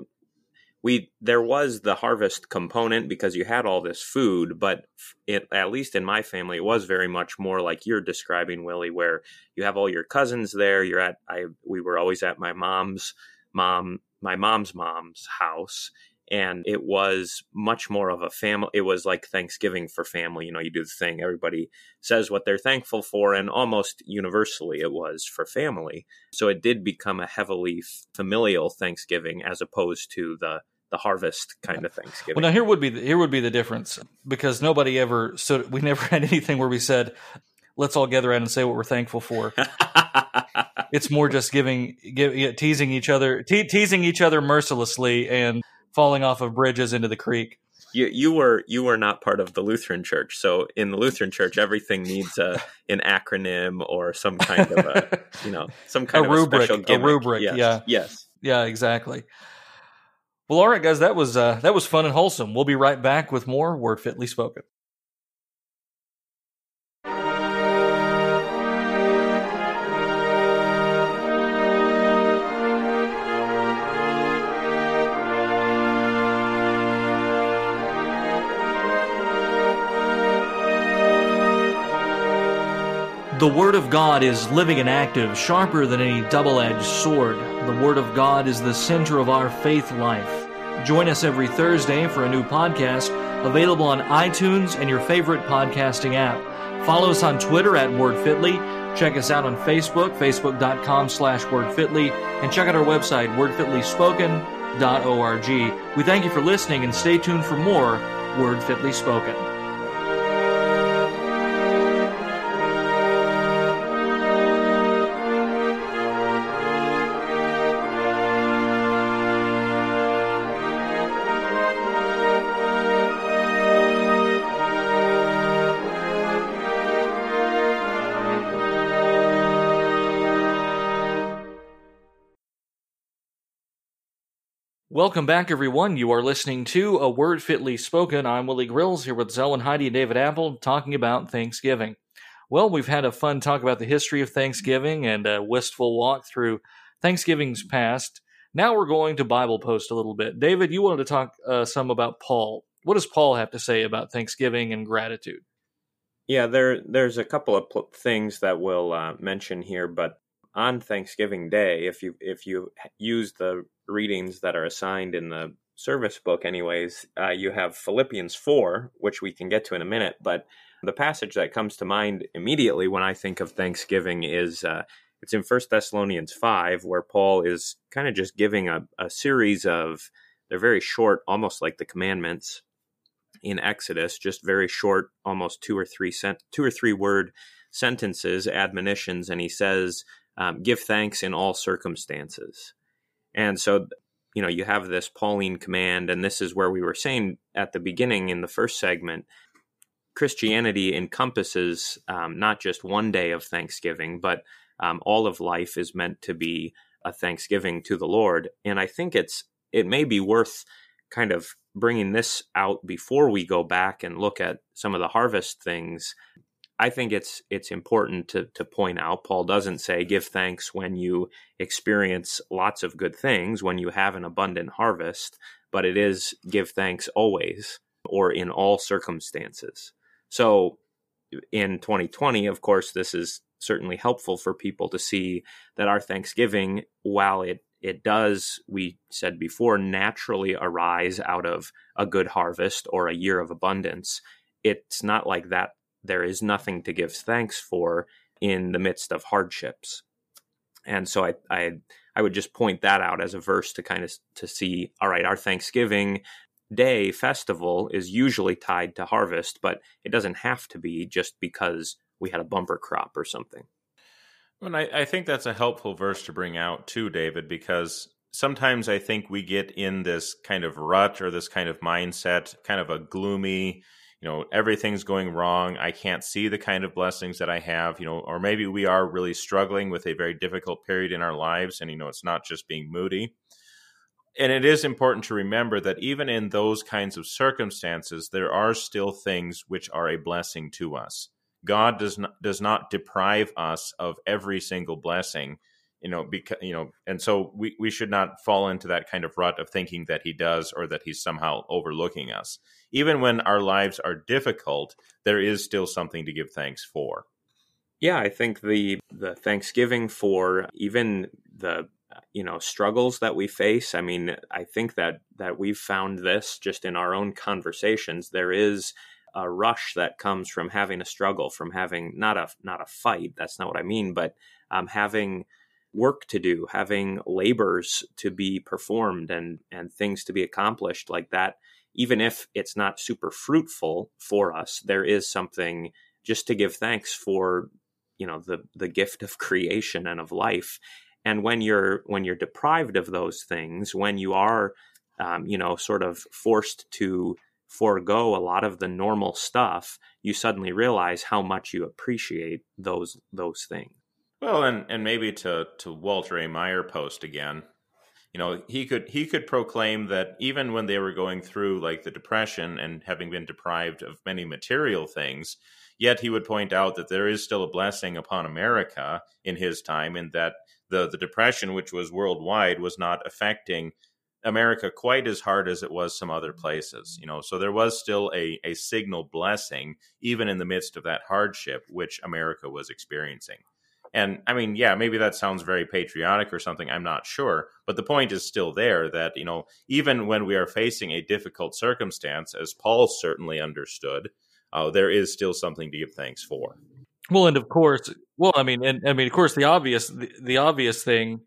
we there was the harvest component because you had all this food, but it, at least in my family, it was very much more like you're describing, Willie, where you have all your cousins there. You're at I we were always at my mom's mom, my mom's mom's house, and it was much more of a family. It was like Thanksgiving for family. You know, you do the thing. Everybody says what they're thankful for, and almost universally it was for family. So it did become a heavily familial Thanksgiving as opposed to the the harvest kind of Thanksgiving. Well, now here would be the, here would be the difference because nobody ever so we never had anything where we said, let's all gather out and say what we're thankful for. It's more just giving, give, teasing each other, te- teasing each other mercilessly and falling off of bridges into the creek. you you were you were not part of the Lutheran Church. So in the Lutheran Church, everything needs a an acronym or some kind of a you know some kind a of rubric, a special gimmick. A rubric, yes. yeah, yes, yeah, exactly. Well, all right, guys, that was uh, that was fun and wholesome. We'll be right back with more Word Fitly Spoken. The Word of God is living and active, sharper than any double-edged sword. The Word of God is the center of our faith life. Join us every Thursday for a new podcast, available on iTunes and your favorite podcasting app. Follow us on Twitter at WordFitly. Check us out on Facebook, facebook.com slash WordFitly. And check out our website, word fitly spoken dot org. We thank you for listening, and stay tuned for more Word Fitly Spoken. Welcome back, everyone. You are listening to A Word Fitly Spoken. I'm Willie Grills here with Zelwyn Heide and David Appold talking about Thanksgiving. Well, we've had a fun talk about the history of Thanksgiving and a wistful walk through Thanksgiving's past. Now we're going to Bible post a little bit. David, you wanted to talk uh, some about Paul. What does Paul have to say about Thanksgiving and gratitude? Yeah, there there's a couple of pl- things that we'll uh, mention here, but on Thanksgiving Day, if you if you use the readings that are assigned in the service book anyways, uh, you have Philippians four, which we can get to in a minute. But the passage that comes to mind immediately when I think of Thanksgiving is uh, it's in First Thessalonians five, where Paul is kind of just giving a, a series of, they're very short, almost like the commandments in Exodus, just very short, almost two or three sent two or three word sentences, admonitions. And he says, um, give thanks in all circumstances. And so, you know, you have this Pauline command, and this is where we were saying at the beginning in the first segment, Christianity encompasses um, not just one day of Thanksgiving, but um, all of life is meant to be a thanksgiving to the Lord. And I think it's it may be worth kind of bringing this out before we go back and look at some of the harvest things. I think it's it's important to to point out, Paul doesn't say give thanks when you experience lots of good things, when you have an abundant harvest, but it is give thanks always or in all circumstances. So in twenty twenty, of course, this is certainly helpful for people to see that our Thanksgiving, while it it does, we said before, naturally arise out of a good harvest or a year of abundance, it's not like that. There is nothing to give thanks for in the midst of hardships. And so I, I I would just point that out as a verse to kind of to see, all right, our Thanksgiving Day festival is usually tied to harvest, but it doesn't have to be just because we had a bumper crop or something. And I, I think that's a helpful verse to bring out too, David, because sometimes I think we get in this kind of rut or this kind of mindset, kind of a gloomy, you know, everything's going wrong. I can't see the kind of blessings that I have, you know, or maybe we are really struggling with a very difficult period in our lives. And, you know, it's not just being moody. And it is important to remember that even in those kinds of circumstances, there are still things which are a blessing to us. God does not, does not deprive us of every single blessing, you know, because, you know, and so we, we should not fall into that kind of rut of thinking that he does or that he's somehow overlooking us. Even when our lives are difficult, there is still something to give thanks for. Yeah, I think the the thanksgiving for even the you know struggles that we face. I mean, I think that that we've found this just in our own conversations. There is a rush that comes from having a struggle, from having not a not a fight. That's not what I mean, but um, having work to do, having labors to be performed, and and things to be accomplished like that. Even if it's not super fruitful for us, there is something just to give thanks for, you know, the, the gift of creation and of life. And when you're when you're deprived of those things, when you are, um, you know, sort of forced to forego a lot of the normal stuff, you suddenly realize how much you appreciate those those things. Well, and, and maybe to to Walther A. Maier post again, you know, he could he could proclaim that even when they were going through like the Depression and having been deprived of many material things, yet he would point out that there is still a blessing upon America in his time, in that the, the Depression, which was worldwide, was not affecting America quite as hard as it was some other places. You know, so there was still a, a signal blessing, even in the midst of that hardship, which America was experiencing. And I mean, yeah, maybe that sounds very patriotic or something. I'm not sure. But the point is still there that, you know, even when we are facing a difficult circumstance, as Paul certainly understood, uh, there is still something to give thanks for. Well, and of course, well, I mean, and I mean, of course, the obvious, the, the obvious thing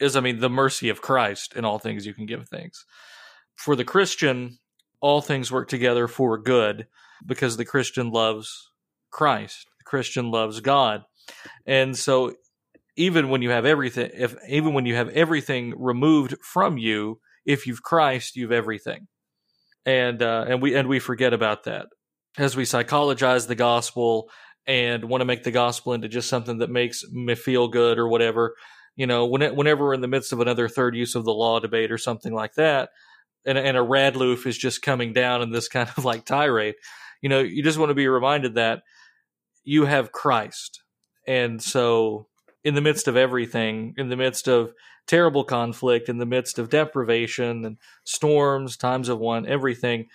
is, I mean, the mercy of Christ in all things you can give thanks. For the Christian, all things work together for good because the Christian loves Christ. The Christian loves God. And so even when you have everything, if even when you have everything removed from you, if you've Christ, you've everything. And uh, and we and we forget about that as we psychologize the gospel and want to make the gospel into just something that makes me feel good or whatever. You know, when it, whenever we're in the midst of another third use of the law debate or something like that, and, and a radloof is just coming down in this kind of like tirade, you know, you just want to be reminded that you have Christ. And so in the midst of everything, in the midst of terrible conflict, in the midst of deprivation and storms, times of want, everything,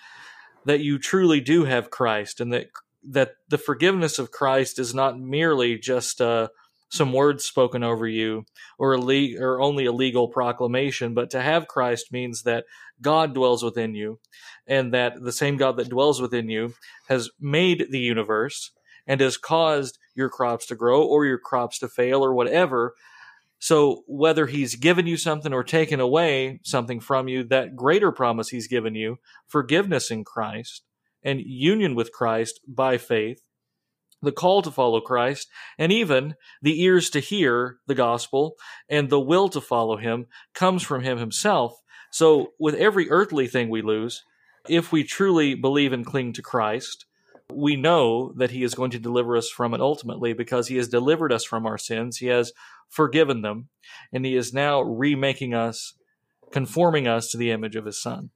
that you truly do have Christ, and that that the forgiveness of Christ is not merely just uh, some words spoken over you or, a le- or only a legal proclamation, but to have Christ means that God dwells within you, and that the same God that dwells within you has made the universe and has caused your crops to grow or your crops to fail or whatever. So whether he's given you something or taken away something from you, that greater promise he's given you, forgiveness in Christ and union with Christ by faith, the call to follow Christ, and even the ears to hear the gospel and the will to follow him comes from him himself. So with every earthly thing we lose, if we truly believe and cling to Christ, we know that he is going to deliver us from it ultimately, because he has delivered us from our sins. He has forgiven them, and he is now remaking us, conforming us to the image of his son.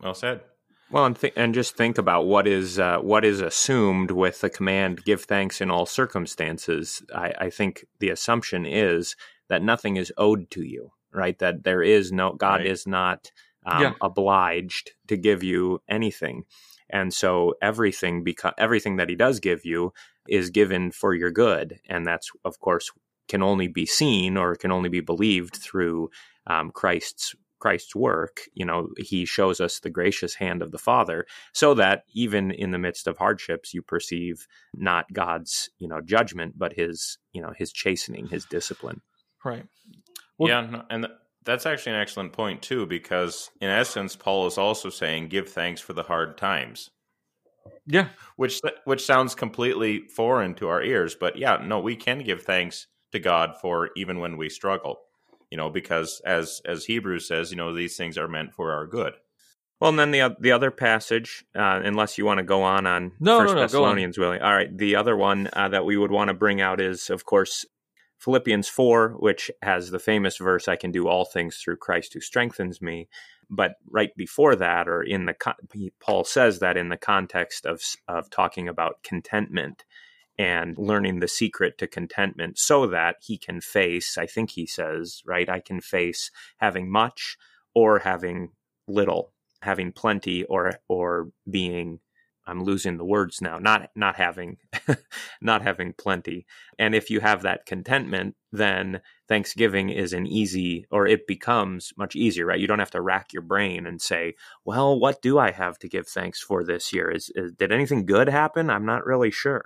Well said. Well, and, th- and just think about what is uh, what is assumed with the command, give thanks in all circumstances. I, I think the assumption is that nothing is owed to you, right? That there is no, God right. is not um, yeah. obliged to give you anything. And so everything beca- everything that he does give you is given for your good. And that's, of course, can only be seen or can only be believed through um, Christ's Christ's work. You know, he shows us the gracious hand of the Father, so that even in the midst of hardships, you perceive not God's, you know, judgment, but his, you know, his chastening, his discipline. Right. Well, yeah. And th- That's actually an excellent point, too, because in essence, Paul is also saying, give thanks for the hard times. Yeah. Which which sounds completely foreign to our ears. But yeah, no, we can give thanks to God for even when we struggle, you know, because as as Hebrews says, you know, these things are meant for our good. Well, and then the the other passage, uh, unless you want to go on on no, First no, no, Thessalonians, Willie. All right. The other one uh, that we would want to bring out is, of course, Philippians four, which has the famous verse, I can do all things through Christ who strengthens me. But right before that, or in the, Paul says that in the context of, of talking about contentment and learning the secret to contentment, so that he can face, I think he says, right, I can face having much or having little, having plenty or, or being, I'm losing the words now, not not having not having plenty. And if you have that contentment, then Thanksgiving is an easy, or it becomes much easier, right? You don't have to rack your brain and say, well, what do I have to give thanks for this year? Is, is did anything good happen? I'm not really sure.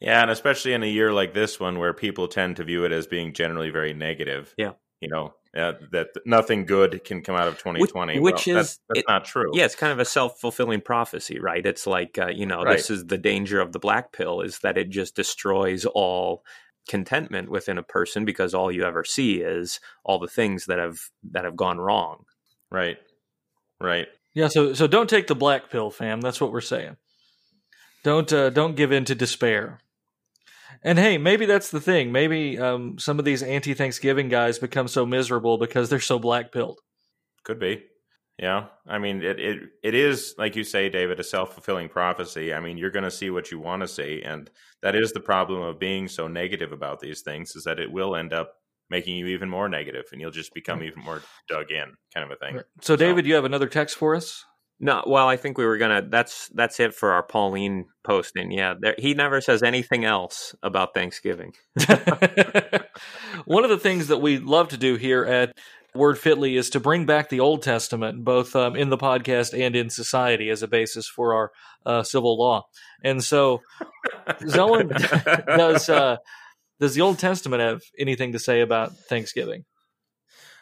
Yeah, and especially in a year like this one where people tend to view it as being generally very negative. Yeah. You know, uh, that nothing good can come out of twenty twenty. Which, which well, is that's, that's it, not true. Yeah, it's kind of a self-fulfilling prophecy, right? It's like, uh, you know, right. This is the danger of the black pill, is that it just destroys all contentment within a person, because all you ever see is all the things that have that have gone wrong. Right, right. Yeah, so so don't take the black pill, fam. That's what we're saying. Don't uh, don't give in to despair. And hey, maybe that's the thing. Maybe um, some of these anti-Thanksgiving guys become so miserable because they're so black-pilled. Could be. Yeah. I mean, it it, it is, like you say, David, a self-fulfilling prophecy. I mean, you're going to see what you want to see. And that is the problem of being so negative about these things, is that it will end up making you even more negative, and you'll just become even more dug in, kind of a thing. So, David, so. You have another text for us? No, well, I think we were gonna. That's that's it for our Pauline posting. Yeah, there, he never says anything else about Thanksgiving. One of the things that we love to do here at Word Fitly is to bring back the Old Testament, both um, in the podcast and in society, as a basis for our uh, civil law. And so, Zelwyn, does uh, does the Old Testament have anything to say about Thanksgiving?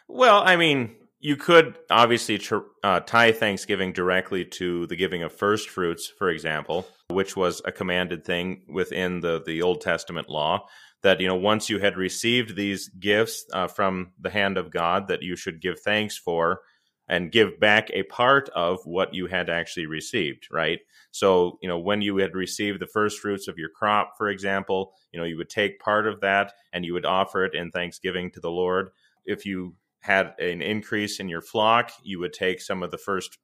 Well, I mean. You could obviously tr- uh, tie Thanksgiving directly to the giving of first fruits, for example, which was a commanded thing within the, the Old Testament law, that, you know, once you had received these gifts uh, from the hand of God, that you should give thanks for and give back a part of what you had actually received, right? So, you know, when you had received the first fruits of your crop, for example, you know, you would take part of that and you would offer it in thanksgiving to the Lord. If you had an increase in your flock, you would take some of the first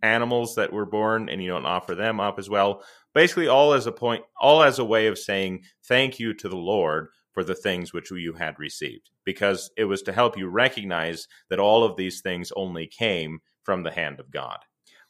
animals that were born and, you know, and offer them up as well. Basically, all as a point, all as a way of saying thank you to the Lord for the things which you had received, because it was to help you recognize that all of these things only came from the hand of God.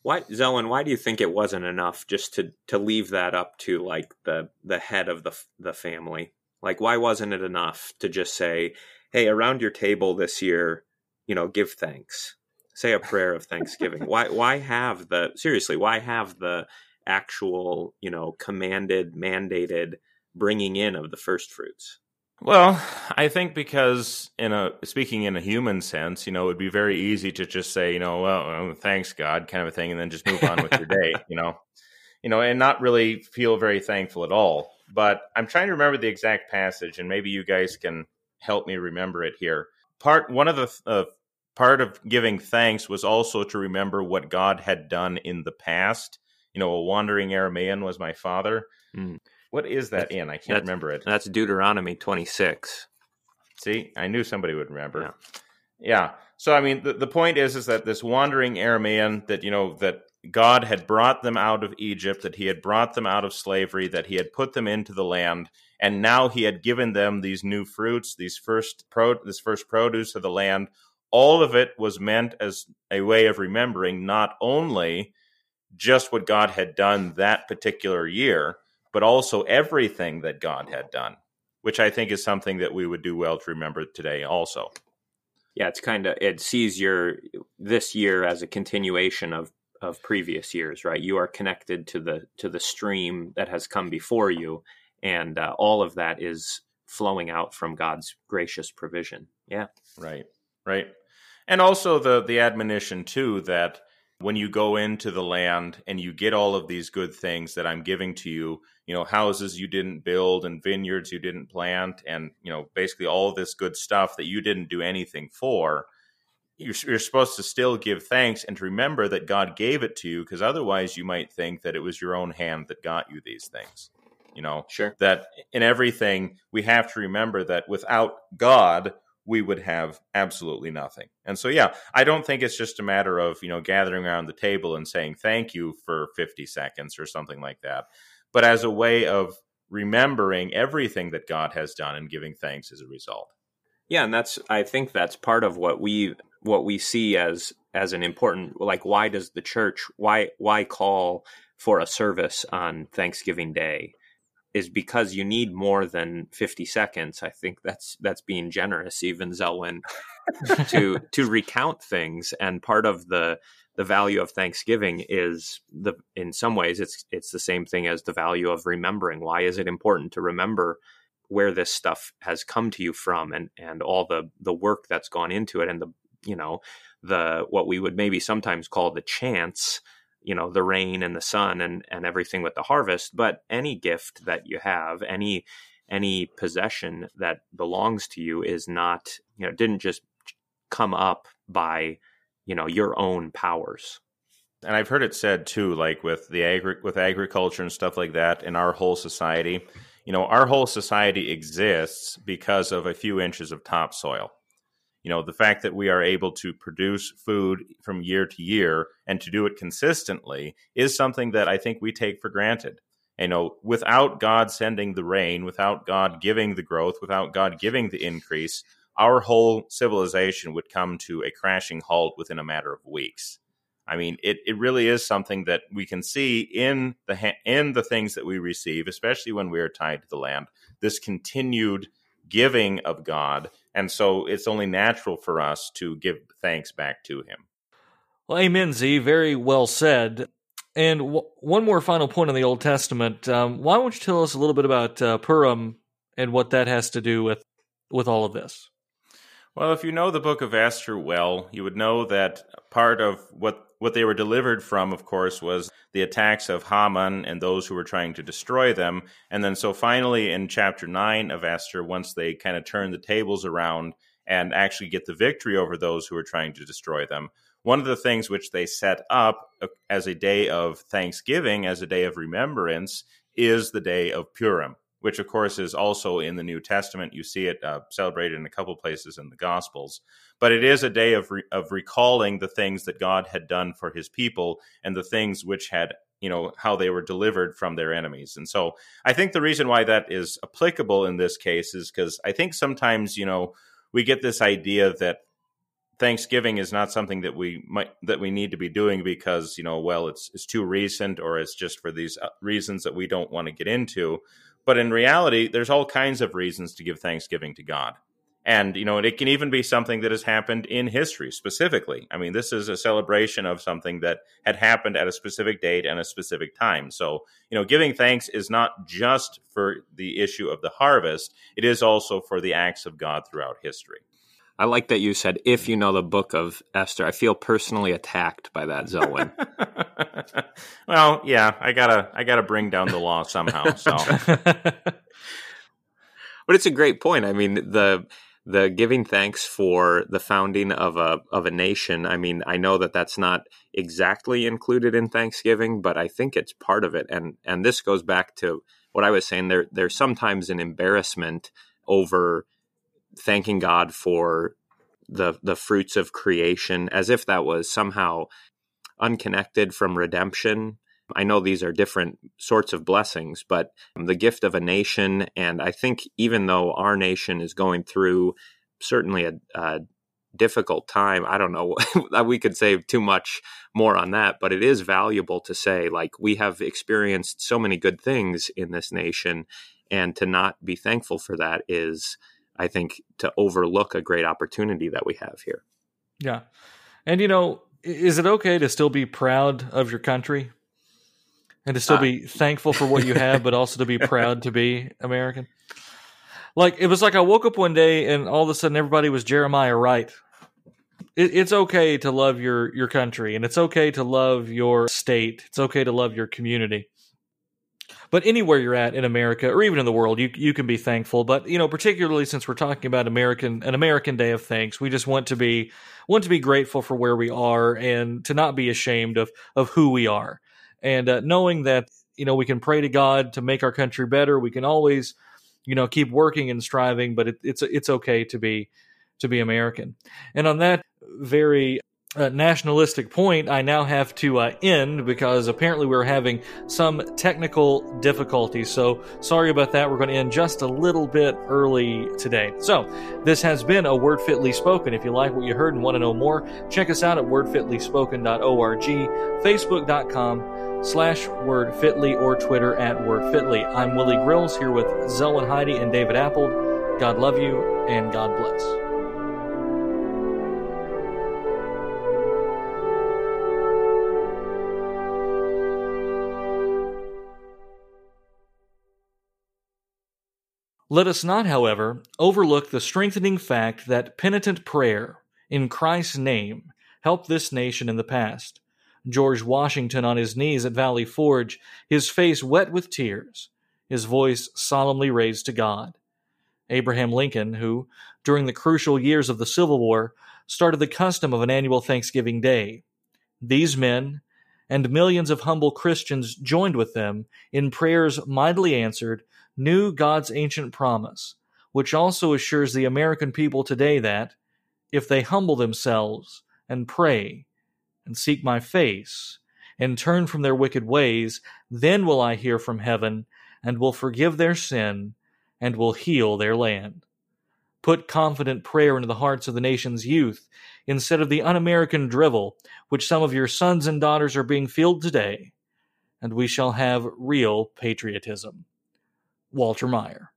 Why, Zelwyn, why do you think it wasn't enough just to, to leave that up to like the, the head of the the family? Like, why wasn't it enough to just say, hey, around your table this year, you know, give thanks, say a prayer of thanksgiving? Why, why have the, seriously, why have the actual, you know, commanded, mandated bringing in of the first fruits? Well, I think because in a, speaking in a human sense, you know, it would be very easy to just say, you know, well, thanks God, kind of a thing, and then just move on with your day, you know, you know, and not really feel very thankful at all. But I'm trying to remember the exact passage, and maybe you guys can help me remember it here. Part one of the uh, part of giving thanks was also to remember what God had done in the past. You know, a wandering Aramean was my father. Mm. What is that that's, in? I can't remember it. That's Deuteronomy twenty-six. See, I knew somebody would remember. Yeah. yeah. So, I mean, the, the point is, is that this wandering Aramean, that, you know, that God had brought them out of Egypt, that he had brought them out of slavery, that he had put them into the land. And now he had given them these new fruits, these first pro- this first produce of the land. All of it was meant as a way of remembering not only just what God had done that particular year, but also everything that God had done, which I think is something that we would do well to remember today also. Yeah, it's kind of, it sees your this year as a continuation of of previous years, right? You are connected to the to the stream that has come before you. And uh, all of that is flowing out from God's gracious provision. Yeah. Right. Right. And also the the admonition, too, that when you go into the land and you get all of these good things that I'm giving to you, you know, houses you didn't build and vineyards you didn't plant and, you know, basically all of this good stuff that you didn't do anything for, you're, you're supposed to still give thanks and to remember that God gave it to you, because otherwise you might think that it was your own hand that got you these things. You know, sure. That in everything, we have to remember that without God, we would have absolutely nothing. And so, yeah, I don't think it's just a matter of, you know, gathering around the table and saying thank you for fifty seconds or something like that. But as a way of remembering everything that God has done and giving thanks as a result. Yeah. And that's, I think that's part of what we, what we see as, as an important, like, why does the church, why, why call for a service on Thanksgiving Day? Is because you need more than fifty seconds. I think that's that's being generous, even, Zelwyn, to to recount things. And part of the the value of Thanksgiving is the in some ways it's it's the same thing as the value of remembering. Why is it important to remember where this stuff has come to you from, and and all the the work that's gone into it, and the you know the what we would maybe sometimes call the chance. You know, the rain and the sun and, and everything with the harvest, but any gift that you have, any any possession that belongs to you is not, you know, didn't just come up by, you know, your own powers. And I've heard it said too, like with the agri- with agriculture and stuff like that in our whole society, you know, our whole society exists because of a few inches of topsoil. You know, the fact that we are able to produce food from year to year and to do it consistently is something that I think we take for granted. You know, without God sending the rain, without God giving the growth, without God giving the increase, our whole civilization would come to a crashing halt within a matter of weeks. I mean, it, it really is something that we can see in the ha- in the things that we receive, especially when we are tied to the land, this continued giving of God. And so it's only natural for us to give thanks back to him. Well, amen, Z. Very well said. And w- one more final point on the Old Testament. Um, why don't you tell us a little bit about uh, Purim and what that has to do with, with all of this? Well, if you know the Book of Esther well, you would know that part of what, what they were delivered from, of course, was the attacks of Haman and those who were trying to destroy them. And then so finally in chapter nine of Esther, once they kind of turn the tables around and actually get the victory over those who were trying to destroy them, one of the things which they set up as a day of thanksgiving, as a day of remembrance, is the day of Purim, which, of course, is also in the New Testament. You see it uh, celebrated in a couple places in the Gospels. But it is a day of re- of recalling the things that God had done for his people and the things which had, you know, how they were delivered from their enemies. And so I think the reason why that is applicable in this case is because I think sometimes, you know, we get this idea that Thanksgiving is not something that we might that we need to be doing because, you know, well, it's it's too recent or it's just for these reasons that we don't want to get into. But in reality, there's all kinds of reasons to give thanksgiving to God. And, you know, it can even be something that has happened in history specifically. I mean, this is a celebration of something that had happened at a specific date and a specific time. So, you know, giving thanks is not just for the issue of the harvest. It is also for the acts of God throughout history. I like that you said, if you know the Book of Esther. I feel personally attacked by that, Zelwyn. Well, yeah, I gotta, I gotta bring down the law somehow. So, but it's a great point. I mean, the the giving thanks for the founding of a of a nation. I mean, I know that that's not exactly included in Thanksgiving, but I think it's part of it. And and this goes back to what I was saying. There, there's sometimes an embarrassment over thanking God for the the fruits of creation, as if that was somehow unconnected from redemption. I know these are different sorts of blessings, but the gift of a nation, and I think even though our nation is going through certainly a, a difficult time, I don't know, we could say too much more on that, but it is valuable to say, like, we have experienced so many good things in this nation, and to not be thankful for that is, I think, to overlook a great opportunity that we have here. Yeah. And, you know, is it okay to still be proud of your country and to still uh, be thankful for what you have, but also to be proud to be American? Like, it was like I woke up one day and all of a sudden everybody was Jeremiah Wright. It, it's okay to love your, your country, and it's okay to love your state. It's okay to love your community. But anywhere you're at in America, or even in the world, you you can be thankful. But, you know, particularly since we're talking about American an American Day of Thanks, we just want to be want to be grateful for where we are and to not be ashamed of of who we are. And uh, knowing that, you know, we can pray to God to make our country better. We can always, you know, keep working and striving. But it, it's it's okay to be to be American. And on that very Uh, nationalistic point, I now have to uh, end because apparently we're having some technical difficulties. So sorry about that. We're going to end just a little bit early today. So this has been A Word Fitly Spoken. If you like what you heard and want to know more, check us out at word fitly spoken dot org, facebook dot com slash wordfitly, or Twitter at wordfitly. I'm Willie Grills here with Zelwyn Heide and David Appold. God love you and God bless. Let us not, however, overlook the strengthening fact that penitent prayer, in Christ's name, helped this nation in the past. George Washington on his knees at Valley Forge, his face wet with tears, his voice solemnly raised to God. Abraham Lincoln, who, during the crucial years of the Civil War, started the custom of an annual Thanksgiving Day. These men, and millions of humble Christians joined with them in prayers mightily answered, knew God's ancient promise, which also assures the American people today that, if they humble themselves and pray and seek my face and turn from their wicked ways, then will I hear from heaven and will forgive their sin and will heal their land. Put confident prayer into the hearts of the nation's youth instead of the un-American drivel which some of your sons and daughters are being filled today, and we shall have real patriotism. Walther Maier.